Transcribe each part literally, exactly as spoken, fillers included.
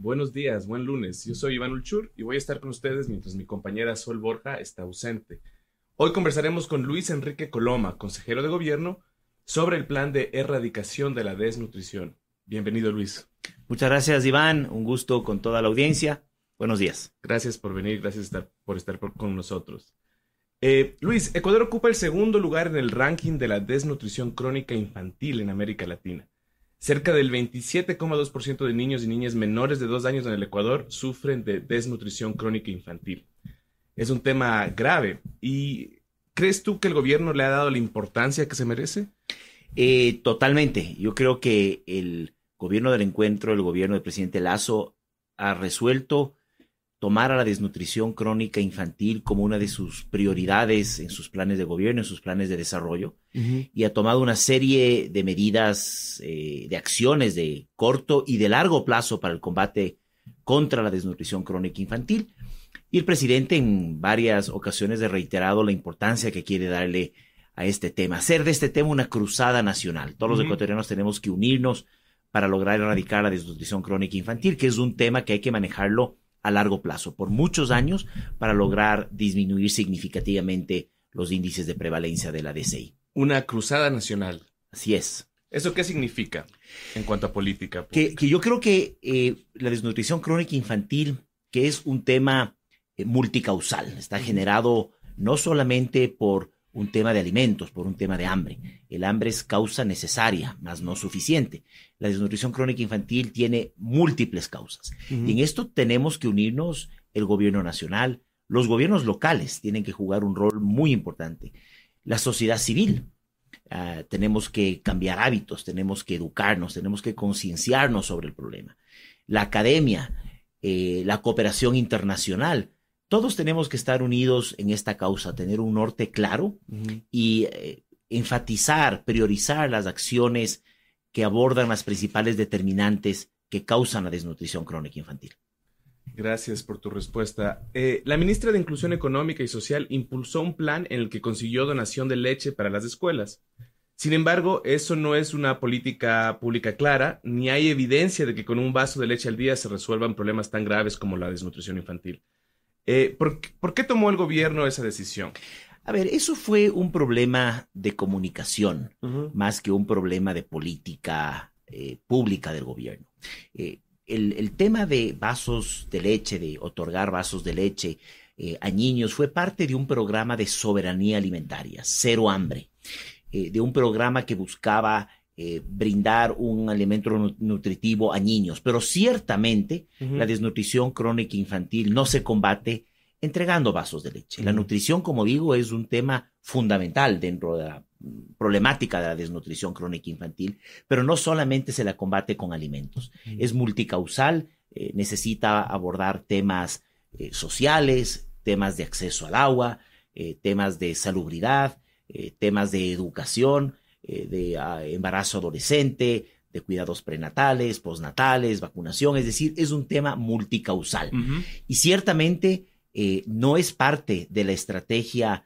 Buenos días, buen lunes. Yo soy Iván Ulchur y voy a estar con ustedes mientras mi compañera Sol Borja está ausente. Hoy conversaremos con Luis Enrique Coloma, consejero de gobierno, sobre el plan de erradicación de la desnutrición. Bienvenido, Luis. Muchas gracias, Iván. Un gusto con toda la audiencia. Buenos días. Gracias por venir, gracias estar, por estar por, con nosotros. Eh, Luis, Ecuador ocupa el segundo lugar en el ranking de la desnutrición crónica infantil en América Latina. Cerca del veintisiete coma dos por ciento de niños y niñas menores de dos años en el Ecuador sufren de desnutrición crónica infantil. Es un tema grave. ¿Y crees tú que el gobierno le ha dado la importancia que se merece? Eh, totalmente. Yo creo que el gobierno del encuentro, el gobierno del presidente Lasso, ha resuelto tomar a la desnutrición crónica infantil como una de sus prioridades en sus planes de gobierno, en sus planes de desarrollo, uh-huh. y ha tomado una serie de medidas, eh, de acciones de corto y de largo plazo para el combate contra la desnutrición crónica infantil. Y el presidente en varias ocasiones ha reiterado la importancia que quiere darle a este tema, hacer de este tema una cruzada nacional. Todos uh-huh. los ecuatorianos tenemos que unirnos para lograr erradicar la desnutrición crónica infantil, que es un tema que hay que manejarlo a largo plazo, por muchos años, para lograr disminuir significativamente los índices de prevalencia de la D C I. Una cruzada nacional. Así es. ¿Eso qué significa en cuanto a política pública? Que, que yo creo que eh, la desnutrición crónica infantil, que es un tema eh, multicausal, está generado no solamente por un tema de alimentos, por un tema de hambre. El hambre es causa necesaria, más no suficiente. La desnutrición crónica infantil tiene múltiples causas. Uh-huh. Y en esto tenemos que unirnos el gobierno nacional. Los gobiernos locales tienen que jugar un rol muy importante. La sociedad civil. Uh, tenemos que cambiar hábitos, tenemos que educarnos, tenemos que concienciarnos sobre el problema. La academia, eh, la cooperación internacional. Todos tenemos que estar unidos en esta causa, tener un norte claro uh-huh. y eh, enfatizar, priorizar las acciones que abordan las principales determinantes que causan la desnutrición crónica infantil. Gracias por tu respuesta. Eh, la ministra de Inclusión Económica y Social impulsó un plan en el que consiguió donación de leche para las escuelas. Sin embargo, eso no es una política pública clara, ni hay evidencia de que con un vaso de leche al día se resuelvan problemas tan graves como la desnutrición infantil. Eh, ¿por, ¿Por qué tomó el gobierno esa decisión? A ver, eso fue un problema de comunicación, uh-huh. más que un problema de política eh, pública del gobierno. Eh, el, el tema de vasos de leche, de otorgar vasos de leche eh, a niños, fue parte de un programa de soberanía alimentaria, cero hambre, eh, de un programa que buscaba Eh, brindar un alimento nutritivo a niños. Pero ciertamente uh-huh. la desnutrición crónica infantil no se combate entregando vasos de leche. Uh-huh. La nutrición, como digo, es un tema fundamental dentro de la problemática de la desnutrición crónica infantil, pero no solamente se la combate con alimentos. Uh-huh. Es multicausal, eh, necesita abordar temas eh, sociales, temas de acceso al agua, eh, temas de salubridad, eh, temas de educación, de uh, embarazo adolescente, de cuidados prenatales, postnatales, vacunación. Es decir, es un tema multicausal. Uh-huh. Y ciertamente eh, no es parte de la estrategia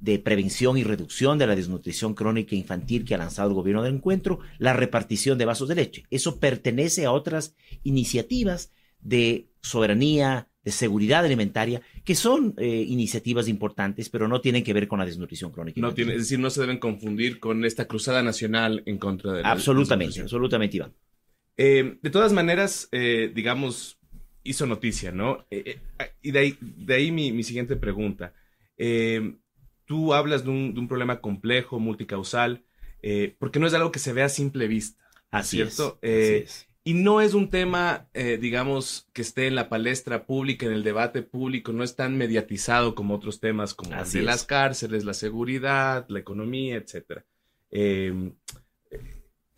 de prevención y reducción de la desnutrición crónica infantil que ha lanzado el gobierno del encuentro, la repartición de vasos de leche. Eso pertenece a otras iniciativas de soberanía, de seguridad alimentaria, que son eh, iniciativas importantes, pero no tienen que ver con la desnutrición crónica. No tiene, es decir, no se deben confundir con esta cruzada nacional en contra de la Absolutamente, absolutamente, Iván. Eh, de todas maneras, eh, digamos, hizo noticia, ¿no? Eh, eh, y de ahí, de ahí mi, mi siguiente pregunta. Eh, tú hablas de un, de un problema complejo, multicausal, eh, porque no es algo que se vea a simple vista. Así ¿cierto? es, eh, así es. Y no es un tema, eh, digamos, que esté en la palestra pública, en el debate público, no es tan mediatizado como otros temas como el de las cárceles, la seguridad, la economía, etcétera. Eh,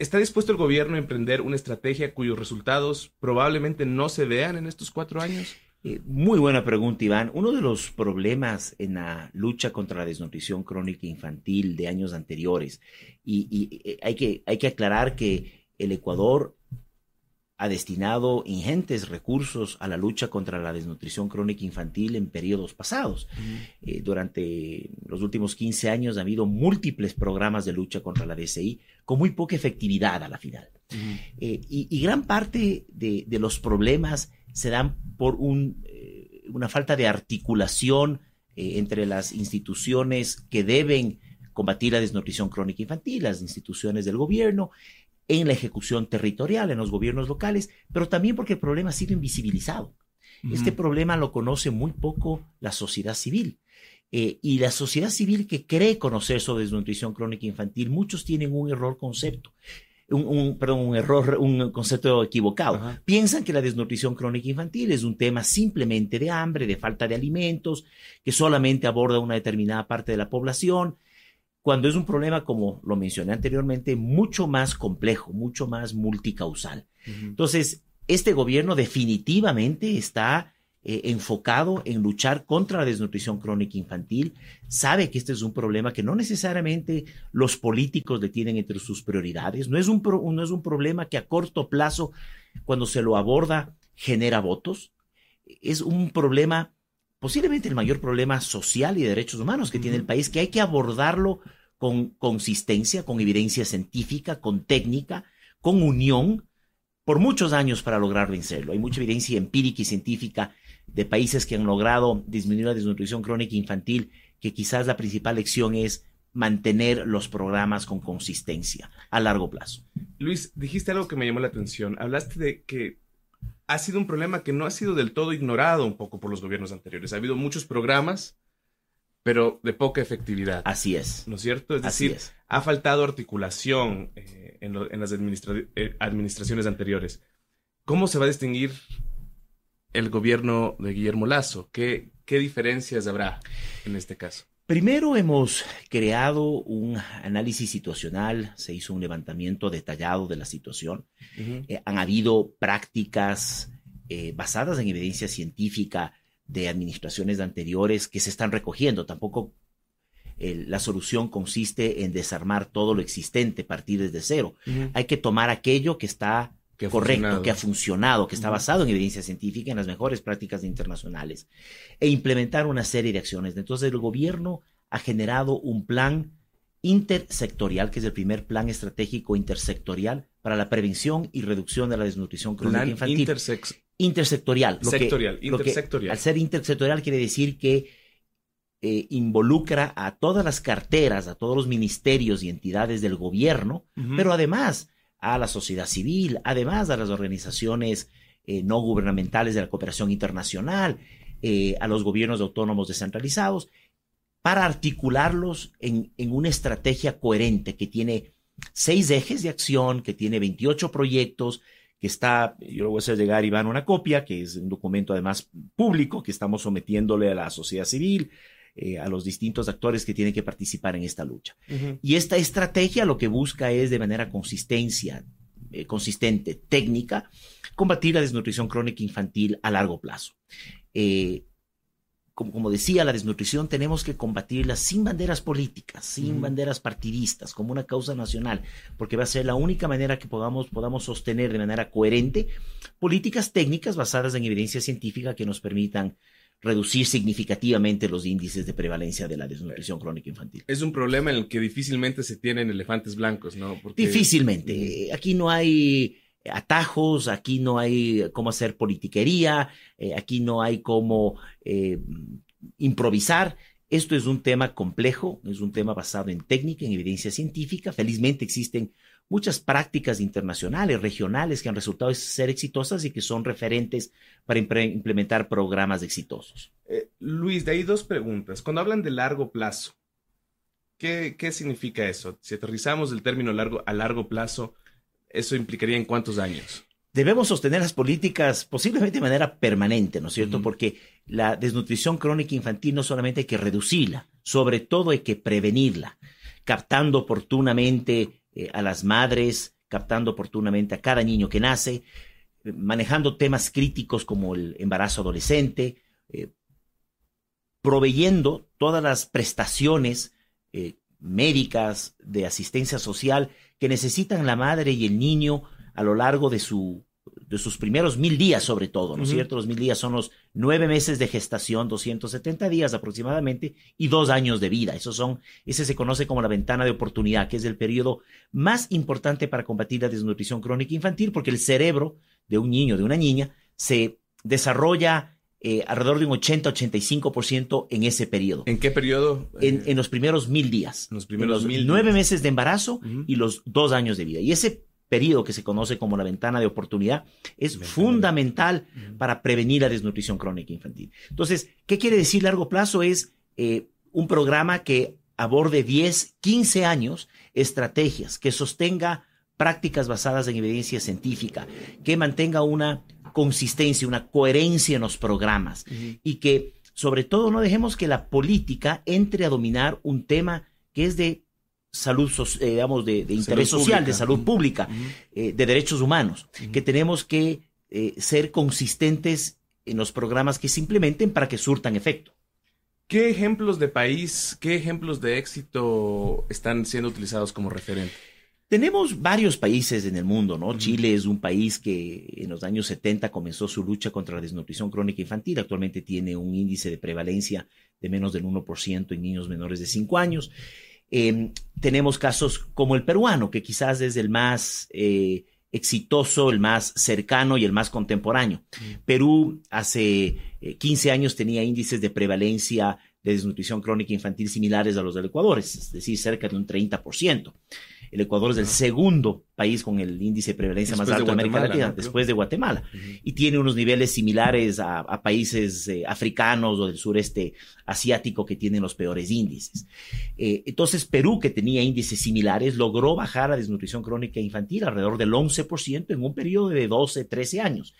¿Está dispuesto el gobierno a emprender una estrategia cuyos resultados probablemente no se vean en estos cuatro años? Eh, muy buena pregunta, Iván. Uno de los problemas en la lucha contra la desnutrición crónica infantil de años anteriores, y, y, y hay que, hay que aclarar que el Ecuador ha destinado ingentes recursos a la lucha contra la desnutrición crónica infantil en periodos pasados. Uh-huh. Eh, durante los últimos quince años ha habido múltiples programas de lucha contra la D C I con muy poca efectividad a la final. Uh-huh. eh, y, y gran parte de, de los problemas se dan por un, eh, una falta de articulación eh, entre las instituciones que deben combatir la desnutrición crónica infantil, las instituciones del gobierno, en la ejecución territorial, en los gobiernos locales, pero también porque el problema ha sido invisibilizado. Uh-huh. Este problema lo conoce muy poco la sociedad civil. Eh, y la sociedad civil que cree conocer sobre desnutrición crónica infantil, muchos tienen un error concepto, un, un, perdón, un error, un concepto equivocado. Ajá. Piensan que la desnutrición crónica infantil es un tema simplemente de hambre, de falta de alimentos, que solamente aborda una determinada parte de la población, cuando es un problema, como lo mencioné anteriormente, mucho más complejo, mucho más multicausal. Uh-huh. Entonces, este gobierno definitivamente está Eh, enfocado en luchar contra la desnutrición crónica infantil, sabe que este es un problema que no necesariamente los políticos le tienen entre sus prioridades, no es un, pro, no es un problema que a corto plazo, cuando se lo aborda, genera votos, es un problema, posiblemente el mayor problema social y de derechos humanos que mm. tiene el país, que hay que abordarlo con consistencia, con evidencia científica, con técnica, con unión, por muchos años para lograr vencerlo. Hay mucha evidencia empírica y científica de países que han logrado disminuir la desnutrición crónica infantil, que quizás la principal lección es mantener los programas con consistencia a largo plazo. Luis, dijiste algo que me llamó la atención. Hablaste de que ha sido un problema que no ha sido del todo ignorado un poco por los gobiernos anteriores. Ha habido muchos programas, pero de poca efectividad. Así es. ¿No es cierto? Es decir, es. ha faltado articulación eh, en, lo, en las administra- eh, administraciones anteriores. ¿Cómo se va a distinguir el gobierno de Guillermo Lasso? ¿Qué, qué diferencias habrá en este caso? Primero, hemos creado un análisis situacional, se hizo un levantamiento detallado de la situación. Uh-huh. Eh, han habido prácticas eh, basadas en evidencia científica de administraciones anteriores que se están recogiendo. Tampoco eh, la solución consiste en desarmar todo lo existente, partir desde cero. Uh-huh. Hay que tomar aquello que está que correcto, funcionado. que ha funcionado, que está uh-huh. basado en evidencia científica, en las mejores prácticas internacionales, e implementar una serie de acciones. Entonces, el gobierno ha generado un plan intersectorial, que es el primer plan estratégico intersectorial para la prevención y reducción de la desnutrición crónica plan infantil. Intersex- Intersectorial. Lo sectorial, que, intersectorial. Lo que, al ser intersectorial quiere decir que eh, involucra a todas las carteras, a todos los ministerios y entidades del gobierno, uh-huh. pero además a la sociedad civil, además a las organizaciones eh, no gubernamentales de la cooperación internacional, eh, a los gobiernos autónomos descentralizados, para articularlos en, en una estrategia coherente que tiene seis ejes de acción, que tiene veintiocho proyectos, que está, yo lo voy a hacer llegar, Iván, una copia, que es un documento además público, que estamos sometiéndole a la sociedad civil, eh, a los distintos actores que tienen que participar en esta lucha. Uh-huh. Y esta estrategia lo que busca es, de manera consistencia, eh, consistente, técnica, combatir la desnutrición crónica infantil a largo plazo. Eh, como, como decía, la desnutrición tenemos que combatirla sin banderas políticas, sin uh-huh. banderas partidistas, como una causa nacional, porque va a ser la única manera que podamos, podamos sostener de manera coherente políticas técnicas basadas en evidencia científica que nos permitan reducir significativamente los índices de prevalencia de la desnutrición crónica infantil. Es un problema en el que difícilmente se tienen elefantes blancos, ¿no? Porque... Difícilmente. Aquí no hay atajos, aquí no hay cómo hacer politiquería, eh, aquí no hay cómo eh, improvisar. Esto es un tema complejo, es un tema basado en técnica, en evidencia científica. Felizmente existen muchas prácticas internacionales, regionales, que han resultado ser exitosas y que son referentes para impre- implementar programas exitosos. Eh, Luis, de ahí dos preguntas. Cuando hablan de largo plazo, ¿qué, qué significa eso? Si aterrizamos el término largo a largo plazo, ¿eso implicaría en cuántos años? Debemos sostener las políticas posiblemente de manera permanente, ¿no es cierto? Uh-huh. Porque la desnutrición crónica infantil no solamente hay que reducirla, sobre todo hay que prevenirla, captando oportunamente eh, a las madres, captando oportunamente a cada niño que nace, eh, manejando temas críticos como el embarazo adolescente, eh, proveyendo todas las prestaciones eh, médicas, de asistencia social, que necesitan la madre y el niño a lo largo de su de sus primeros mil días sobre todo, ¿no es uh-huh. cierto? Los mil días son los nueve meses de gestación, doscientos setenta días aproximadamente, y dos años de vida. Esos son, ese se conoce como la ventana de oportunidad, que es el periodo más importante para combatir la desnutrición crónica infantil, porque el cerebro de un niño, de una niña, se desarrolla eh, alrededor de un ochenta a ochenta y cinco por ciento en ese periodo. ¿En qué periodo? En, en los primeros mil días. En los primeros en los mil nueve días. meses de embarazo uh-huh. y los dos años de vida. Y ese periodo que se conoce como la ventana de oportunidad es ventana. fundamental uh-huh. para prevenir la desnutrición crónica infantil. Entonces, ¿qué quiere decir largo plazo? Es eh, un programa que aborde diez, quince años, estrategias, que sostenga prácticas basadas en evidencia científica, que mantenga una consistencia, una coherencia en los programas uh-huh. y que, sobre todo, no dejemos que la política entre a dominar un tema que es de salud, eh, digamos, de, de interés social, de salud pública, uh-huh. eh, de derechos humanos, uh-huh. que tenemos que eh, ser consistentes en los programas que se implementen para que surtan efecto. ¿Qué ejemplos de país, qué ejemplos de éxito están siendo utilizados como referente? Tenemos varios países en el mundo, ¿no? Uh-huh. Chile es un país que en los años setenta comenzó su lucha contra la desnutrición crónica infantil. Actualmente tiene un índice de prevalencia de menos del uno por ciento en niños menores de cinco años. Eh, tenemos casos como el peruano, que quizás es el más eh, exitoso, el más cercano y el más contemporáneo. Mm. Perú hace eh, quince años tenía índices de prevalencia de desnutrición crónica infantil similares a los del Ecuador, es decir, cerca de un treinta por ciento. El Ecuador es el segundo país con el índice de prevalencia después más alto de América Latina, ¿no? Después de Guatemala. Uh-huh. Y tiene unos niveles similares a, a países eh, africanos o del sureste asiático que tienen los peores índices. Eh, entonces, Perú, que tenía índices similares, logró bajar la desnutrición crónica infantil alrededor del once por ciento en un periodo de doce, trece años.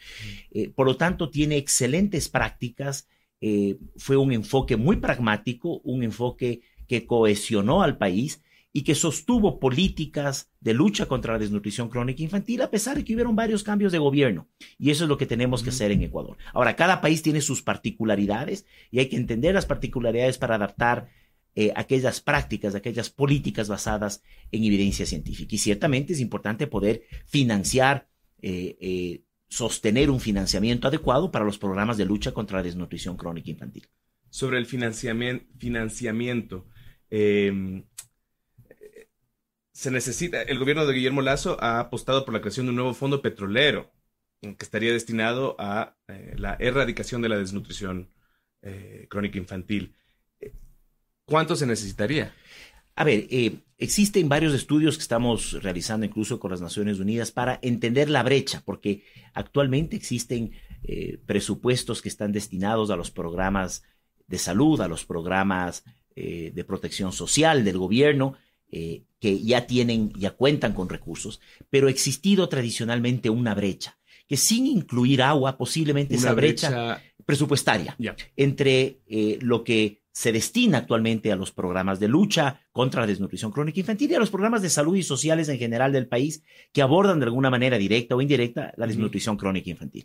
Uh-huh. Eh, por lo tanto, tiene excelentes prácticas. Eh, fue un enfoque muy pragmático, un enfoque que cohesionó al país y que sostuvo políticas de lucha contra la desnutrición crónica infantil, a pesar de que hubieron varios cambios de gobierno. Y eso es lo que tenemos que hacer en Ecuador. Ahora, cada país tiene sus particularidades y hay que entender las particularidades para adaptar eh, aquellas prácticas, aquellas políticas basadas en evidencia científica. Y ciertamente es importante poder financiar, eh, eh, sostener un financiamiento adecuado para los programas de lucha contra la desnutrición crónica infantil. Sobre el financiamiento, financiamiento eh... se necesita, el gobierno de Guillermo Lasso ha apostado por la creación de un nuevo fondo petrolero que estaría destinado a eh, la erradicación de la desnutrición eh, crónica infantil. ¿Cuánto se necesitaría? A ver, eh, existen varios estudios que estamos realizando incluso con las Naciones Unidas para entender la brecha, porque actualmente existen eh, presupuestos que están destinados a los programas de salud, a los programas eh, de protección social del gobierno, Eh, que ya tienen, ya cuentan con recursos, pero ha existido tradicionalmente una brecha, que sin incluir agua, posiblemente una esa brecha, brecha... presupuestaria yeah. entre eh, lo que se destina actualmente a los programas de lucha contra la desnutrición crónica infantil y a los programas de salud y sociales en general del país que abordan de alguna manera directa o indirecta la desnutrición mm. crónica infantil.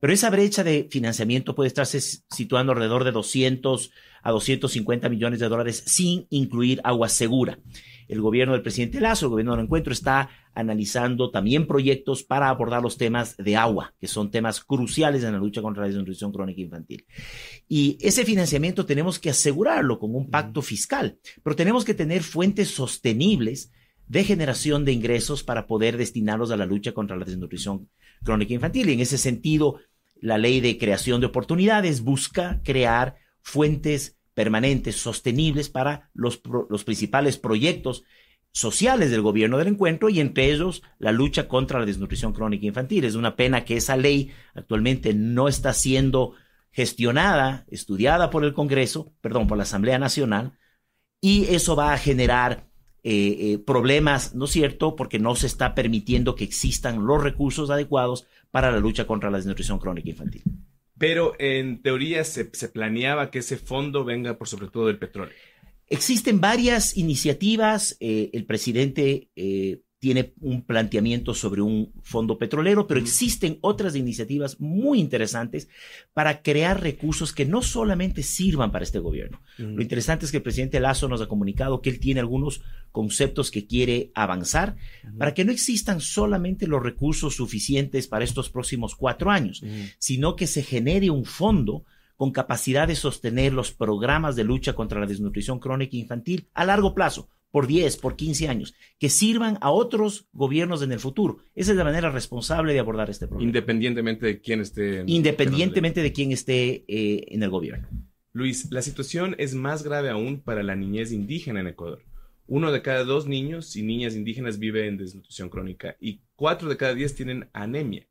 Pero esa brecha de financiamiento puede estarse situando alrededor de doscientos a doscientos cincuenta millones de dólares sin incluir agua segura. El gobierno del presidente Lasso, el gobierno del encuentro, está analizando también proyectos para abordar los temas de agua, que son temas cruciales en la lucha contra la desnutrición crónica infantil. Y ese financiamiento tenemos que asegurarlo con un pacto fiscal, pero tenemos que tener fuentes sostenibles de generación de ingresos para poder destinarlos a la lucha contra la desnutrición crónica infantil. Y en ese sentido, la ley de creación de oportunidades busca crear fuentes permanentes, sostenibles para los, pro, los principales proyectos sociales del gobierno del encuentro y entre ellos la lucha contra la desnutrición crónica infantil. Es una pena que esa ley actualmente no está siendo gestionada, estudiada por el Congreso, perdón, por la Asamblea Nacional, y eso va a generar eh, eh, problemas, ¿no es cierto?, porque no se está permitiendo que existan los recursos adecuados para la lucha contra la desnutrición crónica infantil. Pero en teoría se, se planeaba que ese fondo venga por sobre todo del petróleo. Existen varias iniciativas. Eh, el presidente eh, tiene un planteamiento sobre un fondo petrolero, pero existen otras iniciativas muy interesantes para crear recursos que no solamente sirvan para este gobierno. Lo interesante es que el presidente Lasso nos ha comunicado que él tiene algunos conceptos que quiere avanzar para que no existan solamente los recursos suficientes para estos próximos cuatro años, sino que se genere un fondo con capacidad de sostener los programas de lucha contra la desnutrición crónica infantil a largo plazo, por diez, por quince años, que sirvan a otros gobiernos en el futuro. Esa es la manera responsable de abordar este problema. Independientemente de quién esté... En Independientemente de quién esté eh, en el gobierno. Luis, la situación es más grave aún para la niñez indígena en Ecuador. Uno de cada dos niños y niñas indígenas vive en desnutrición crónica y cuatro de cada diez tienen anemia.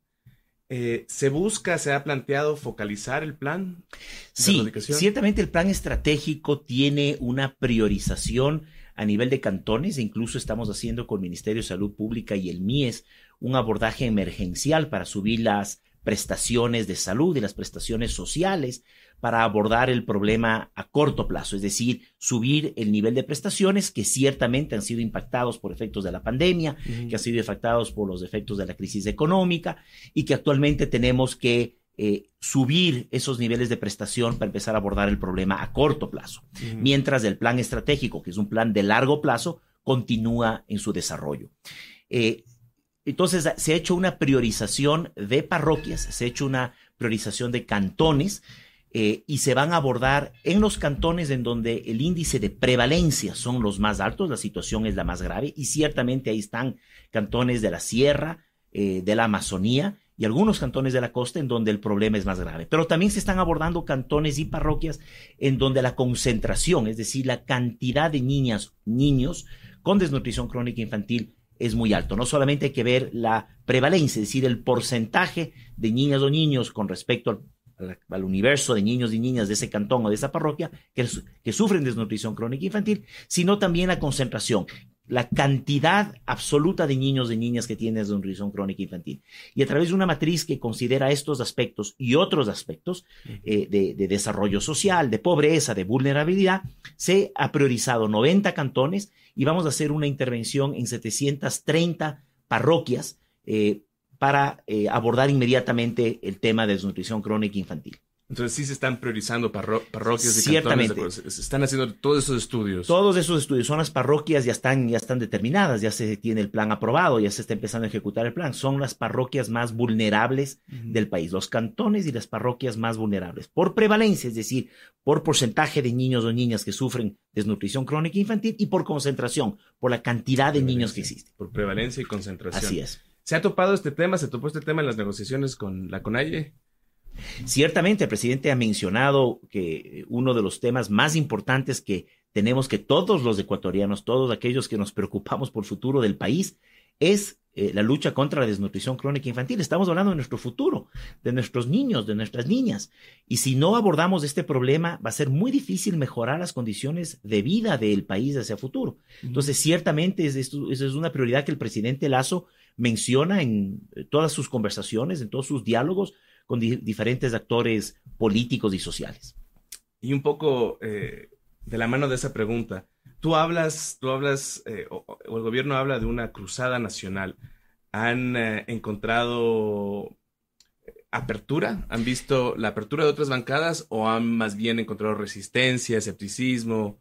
Eh, ¿Se busca, se ha planteado focalizar el plan? Sí, ciertamente el plan estratégico tiene una priorización a nivel de cantones, e incluso estamos haciendo con el Ministerio de Salud Pública y el M I E S un abordaje emergencial para subir las prestaciones de salud y las prestaciones sociales para abordar el problema a corto plazo, es decir, subir el nivel de prestaciones que ciertamente han sido impactados por efectos de la pandemia, uh-huh. que han sido impactados por los efectos de la crisis económica y que actualmente tenemos que eh, subir esos niveles de prestación para empezar a abordar el problema a corto plazo, uh-huh. mientras el plan estratégico, que es un plan de largo plazo, continúa en su desarrollo. Eh, Entonces, se ha hecho una priorización de parroquias, se ha hecho una priorización de cantones eh, y se van a abordar en los cantones en donde el índice de prevalencia son los más altos, la situación es la más grave y ciertamente ahí están cantones de la sierra, eh, de la Amazonía y algunos cantones de la costa en donde el problema es más grave. Pero también se están abordando cantones y parroquias en donde la concentración, es decir, la cantidad de niñas, niños con desnutrición crónica infantil es muy alto. No solamente hay que ver la prevalencia, es decir, el porcentaje de niñas o niños con respecto al, al, al universo de niños y niñas de ese cantón o de esa parroquia que, que sufren desnutrición crónica infantil, sino también la concentración, la cantidad absoluta de niños y niñas que tienen desnutrición crónica infantil. Y a través de una matriz que considera estos aspectos y otros aspectos eh, de, de desarrollo social, de pobreza, de vulnerabilidad, se ha priorizado noventa cantones y vamos a hacer una intervención en setecientas treinta parroquias eh, para eh, abordar inmediatamente el tema de desnutrición crónica infantil. Entonces sí se están priorizando parro parroquias y cantones. Ciertamente. Se están haciendo todos esos estudios. Todos esos estudios. Son las parroquias, ya están, ya están determinadas, ya se tiene el plan aprobado, ya se está empezando a ejecutar el plan. Son las parroquias más vulnerables uh-huh. del país, los cantones y las parroquias más vulnerables. Por prevalencia, es decir, por porcentaje de niños o niñas que sufren desnutrición crónica infantil y por concentración, por la cantidad de niños que existen. Por prevalencia y concentración. Así es. ¿Se ha topado este tema? ¿Se topó este tema en las negociaciones con la CONAIE? Ciertamente, el presidente ha mencionado que uno de los temas más importantes que tenemos que todos los ecuatorianos, todos aquellos que nos preocupamos por el futuro del país, es eh, la lucha contra la desnutrición crónica infantil. Estamos hablando de nuestro futuro, de nuestros niños, de nuestras niñas. Y si no abordamos este problema, va a ser muy difícil mejorar las condiciones de vida del país hacia futuro. Entonces, ciertamente, es, esto, es una prioridad que el presidente Lasso menciona en todas sus conversaciones, en todos sus diálogos, con di diferentes actores políticos y sociales. Y un poco eh, de la mano de esa pregunta, tú hablas, tú hablas eh, o, o el gobierno habla de una cruzada nacional. ¿Han eh, encontrado apertura? ¿Han visto la apertura de otras bancadas o han más bien encontrado resistencia, escepticismo?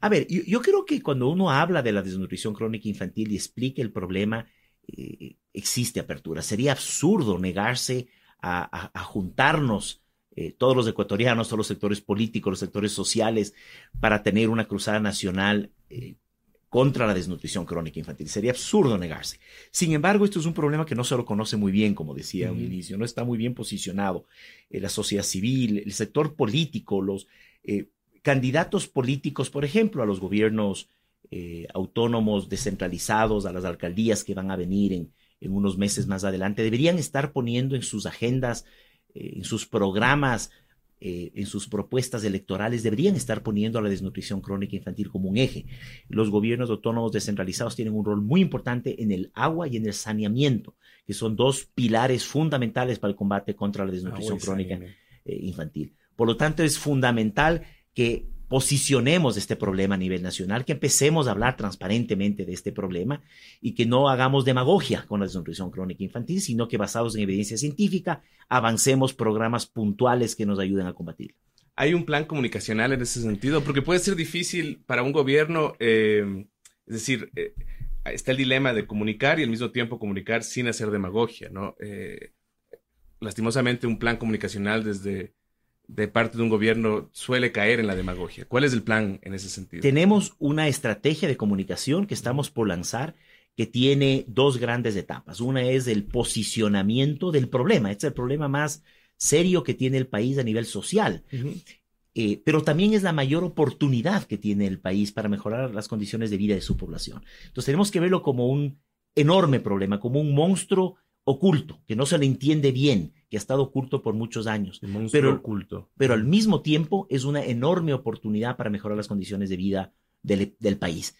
A ver, yo, yo creo que cuando uno habla de la desnutrición crónica infantil y explica el problema, eh, existe apertura. Sería absurdo negarse A, a juntarnos eh, todos los ecuatorianos, todos los sectores políticos, los sectores sociales, para tener una cruzada nacional eh, contra la desnutrición crónica infantil. Sería absurdo negarse. Sin embargo, esto es un problema que no se lo conoce muy bien, como decía al inicio, no está muy bien posicionado. Eh, la sociedad civil, el sector político, los eh, candidatos políticos, por ejemplo, a los gobiernos eh, autónomos, descentralizados, a las alcaldías que van a venir en en unos meses más adelante, deberían estar poniendo en sus agendas, eh, en sus programas, eh, en sus propuestas electorales, deberían estar poniendo a la desnutrición crónica infantil como un eje. Los gobiernos autónomos descentralizados tienen un rol muy importante en el agua y en el saneamiento, que son dos pilares fundamentales para el combate contra la desnutrición crónica eh, infantil. Por lo tanto, es fundamental que posicionemos este problema a nivel nacional, que empecemos a hablar transparentemente de este problema y que no hagamos demagogia con la desnutrición crónica infantil, sino que basados en evidencia científica avancemos programas puntuales que nos ayuden a combatirla. ¿Hay un plan comunicacional en ese sentido? Porque puede ser difícil para un gobierno, eh, es decir, eh, está el dilema de comunicar y al mismo tiempo comunicar sin hacer demagogia, ¿no? Eh, lastimosamente un plan comunicacional desde... de parte de un gobierno suele caer en la demagogia. ¿Cuál es el plan en ese sentido? Tenemos una estrategia de comunicación que estamos por lanzar que tiene dos grandes etapas. Una es el posicionamiento del problema. Este es el problema más serio que tiene el país a nivel social. Uh-huh. Eh, pero también es la mayor oportunidad que tiene el país para mejorar las condiciones de vida de su población. Entonces tenemos que verlo como un enorme problema, como un monstruo oculto, que no se le entiende bien, que ha estado oculto por muchos años, pero, oculto. pero al mismo tiempo es una enorme oportunidad para mejorar las condiciones de vida del, del país.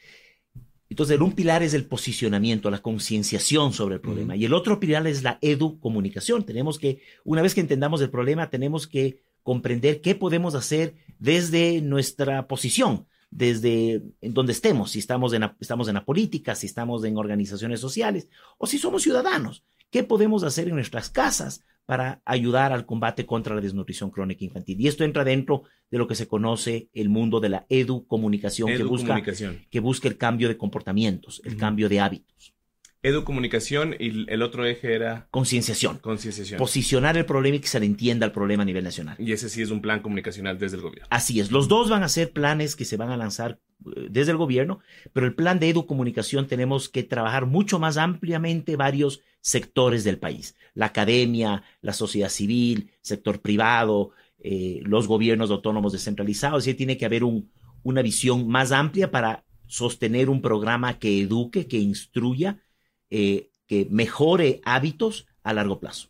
Entonces, un pilar es el posicionamiento, la concienciación sobre el problema, uh-huh. y el otro pilar es la educomunicación. Tenemos que, una vez que entendamos el problema, tenemos que comprender qué podemos hacer desde nuestra posición, desde donde estemos, si estamos en la, estamos en la política, si estamos en organizaciones sociales, o si somos ciudadanos. ¿Qué podemos hacer en nuestras casas para ayudar al combate contra la desnutrición crónica infantil? Y esto entra dentro de lo que se conoce el mundo de la educomunicación, educomunicación. Que busca, que busca el cambio de comportamientos, el uh-huh. cambio de hábitos. Educomunicación y el otro eje era... Concienciación. Concienciación. Posicionar el problema y que se le entienda el problema a nivel nacional. Y ese sí es un plan comunicacional desde el gobierno. Así es. Los dos van a ser planes que se van a lanzar desde el gobierno, pero el plan de educomunicación tenemos que trabajar mucho más ampliamente varios sectores del país. La academia, la sociedad civil, sector privado, eh, los gobiernos autónomos descentralizados. Es decir, tiene que haber un, una visión más amplia para sostener un programa que eduque, que instruya, eh, que mejore hábitos a largo plazo.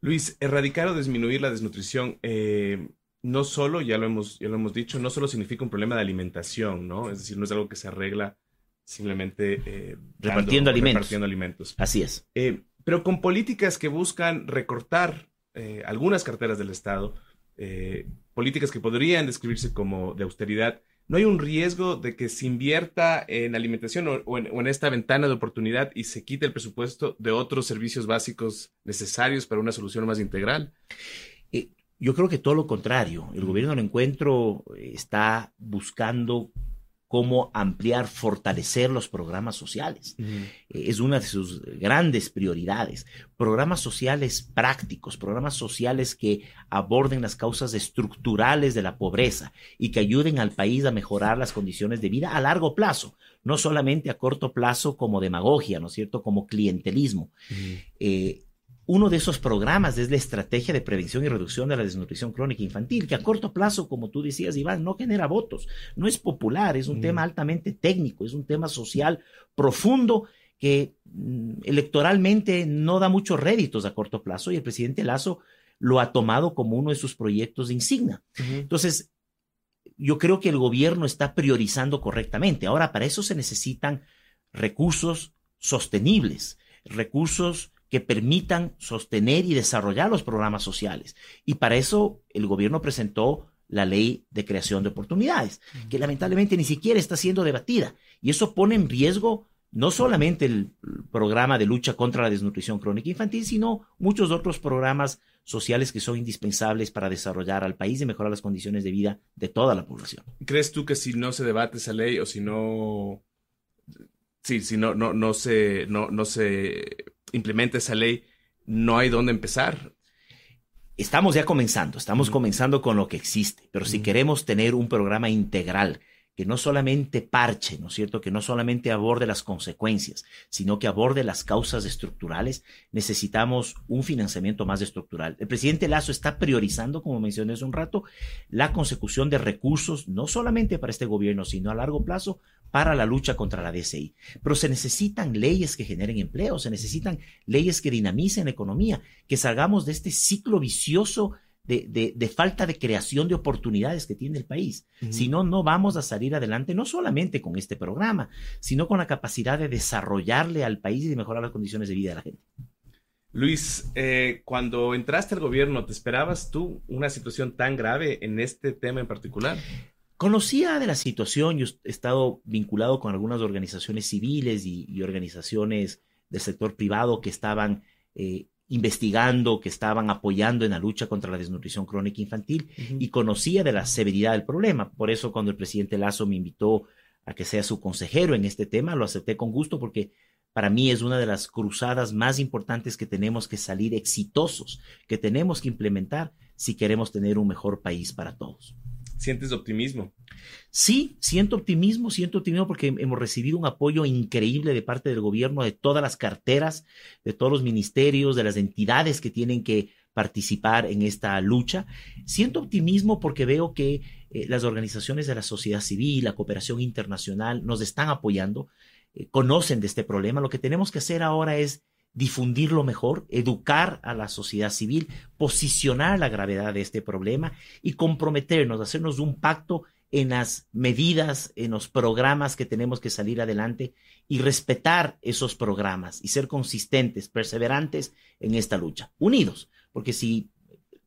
Luis, erradicar o disminuir la desnutrición... Eh... No solo, ya lo hemos, ya lo hemos dicho, no solo significa un problema de alimentación, ¿no? Es decir, no es algo que se arregla simplemente eh, repartiendo, dando, alimentos. repartiendo alimentos. Así es. Eh, pero con políticas que buscan recortar eh, algunas carteras del Estado, eh, políticas que podrían describirse como de austeridad, ¿no hay un riesgo de que se invierta en alimentación o, o, en, o en esta ventana de oportunidad y se quite el presupuesto de otros servicios básicos necesarios para una solución más integral? Eh, Yo creo que todo lo contrario. El gobierno del encuentro está buscando cómo ampliar, fortalecer los programas sociales. Uh-huh. Es una de sus grandes prioridades. Programas sociales prácticos, programas sociales que aborden las causas estructurales de la pobreza y que ayuden al país a mejorar las condiciones de vida a largo plazo, no solamente a corto plazo como demagogia, ¿no es cierto?, como clientelismo. Uh-huh. Eh, Uno de esos programas es la estrategia de prevención y reducción de la desnutrición crónica infantil, que a corto plazo, como tú decías, Iván, no genera votos, no es popular, es un mm. tema altamente técnico, es un tema social profundo que electoralmente no da muchos réditos a corto plazo y el presidente Lasso lo ha tomado como uno de sus proyectos de insignia. Uh-huh. Entonces, yo creo que el gobierno está priorizando correctamente. Ahora, para eso se necesitan recursos sostenibles, recursos que permitan sostener y desarrollar los programas sociales. Y para eso el gobierno presentó la ley de creación de oportunidades, que lamentablemente ni siquiera está siendo debatida. Y eso pone en riesgo no solamente el programa de lucha contra la desnutrición crónica infantil, sino muchos otros programas sociales que son indispensables para desarrollar al país y mejorar las condiciones de vida de toda la población. ¿Crees tú que si no se debate esa ley o si no... Sí, si no, no, no se... No, no se... implementa esa ley, no hay dónde empezar? Estamos ya comenzando, estamos uh-huh. comenzando con lo que existe, pero uh-huh. si queremos tener un programa integral que no solamente parche, ¿no es cierto?, que no solamente aborde las consecuencias, sino que aborde las causas estructurales, necesitamos un financiamiento más estructural. El presidente Lasso está priorizando, como mencioné hace un rato, la consecución de recursos, no solamente para este gobierno, sino a largo plazo, para la lucha contra la D C I. Pero se necesitan leyes que generen empleo, se necesitan leyes que dinamicen la economía, que salgamos de este ciclo vicioso De, de, de falta de creación de oportunidades que tiene el país. Uh-huh. Si no, no vamos a salir adelante, no solamente con este programa, sino con la capacidad de desarrollarle al país y de mejorar las condiciones de vida de la gente. Luis, eh, cuando entraste al gobierno, ¿te esperabas tú una situación tan grave en este tema en particular? Conocía de la situación, yo he estado vinculado con algunas organizaciones civiles y, y organizaciones del sector privado que estaban eh, investigando, que estaban apoyando en la lucha contra la desnutrición crónica infantil, uh-huh. y conocía de la severidad del problema. Por eso cuando el presidente Lasso me invitó a que sea su consejero en este tema, lo acepté con gusto porque para mí es una de las cruzadas más importantes que tenemos que salir exitosos, que tenemos que implementar si queremos tener un mejor país para todos. ¿Sientes optimismo? Sí, siento optimismo, siento optimismo porque hemos recibido un apoyo increíble de parte del gobierno, de todas las carteras, de todos los ministerios, de las entidades que tienen que participar en esta lucha. Siento optimismo porque veo que eh, las organizaciones de la sociedad civil, la cooperación internacional nos están apoyando, eh, conocen de este problema. Lo que tenemos que hacer ahora es difundirlo mejor, educar a la sociedad civil, posicionar la gravedad de este problema y comprometernos, hacernos un pacto en las medidas, en los programas que tenemos que salir adelante y respetar esos programas y ser consistentes, perseverantes en esta lucha, unidos, porque si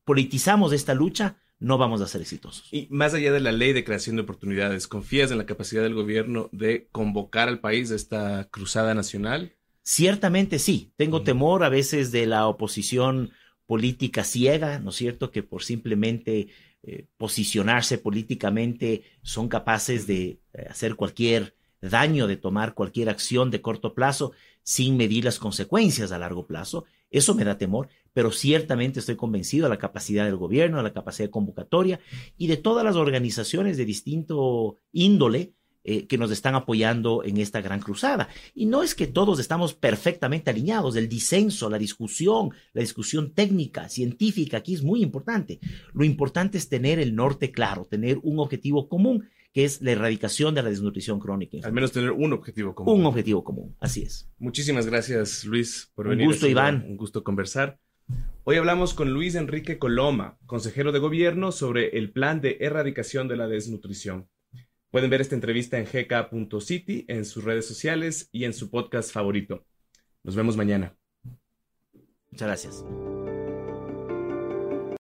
politizamos esta lucha, no vamos a ser exitosos. Y más allá de la ley de creación de oportunidades, ¿confías en la capacidad del gobierno de convocar al país a esta cruzada nacional? Ciertamente sí, tengo temor a veces de la oposición política ciega, ¿no es cierto?, que por simplemente eh, posicionarse políticamente son capaces de eh, hacer cualquier daño, de tomar cualquier acción de corto plazo sin medir las consecuencias a largo plazo. Eso me da temor, pero ciertamente estoy convencido de la capacidad del gobierno, de la capacidad convocatoria y de todas las organizaciones de distinto índole Eh, que nos están apoyando en esta gran cruzada. Y no es que todos estamos perfectamente alineados, el disenso, la discusión, la discusión técnica, científica, aquí es muy importante. Lo importante es tener el norte claro, tener un objetivo común, que es la erradicación de la desnutrición crónica. Al menos tener un objetivo común. Un objetivo común, así es. Muchísimas gracias, Luis, por venir. Un gusto, Iván. Un gusto conversar. Hoy hablamos con Luis Enrique Coloma, consejero de gobierno, sobre el plan de erradicación de la desnutrición. Pueden ver esta entrevista en G K punto City, en sus redes sociales y en su podcast favorito. Nos vemos mañana. Muchas gracias.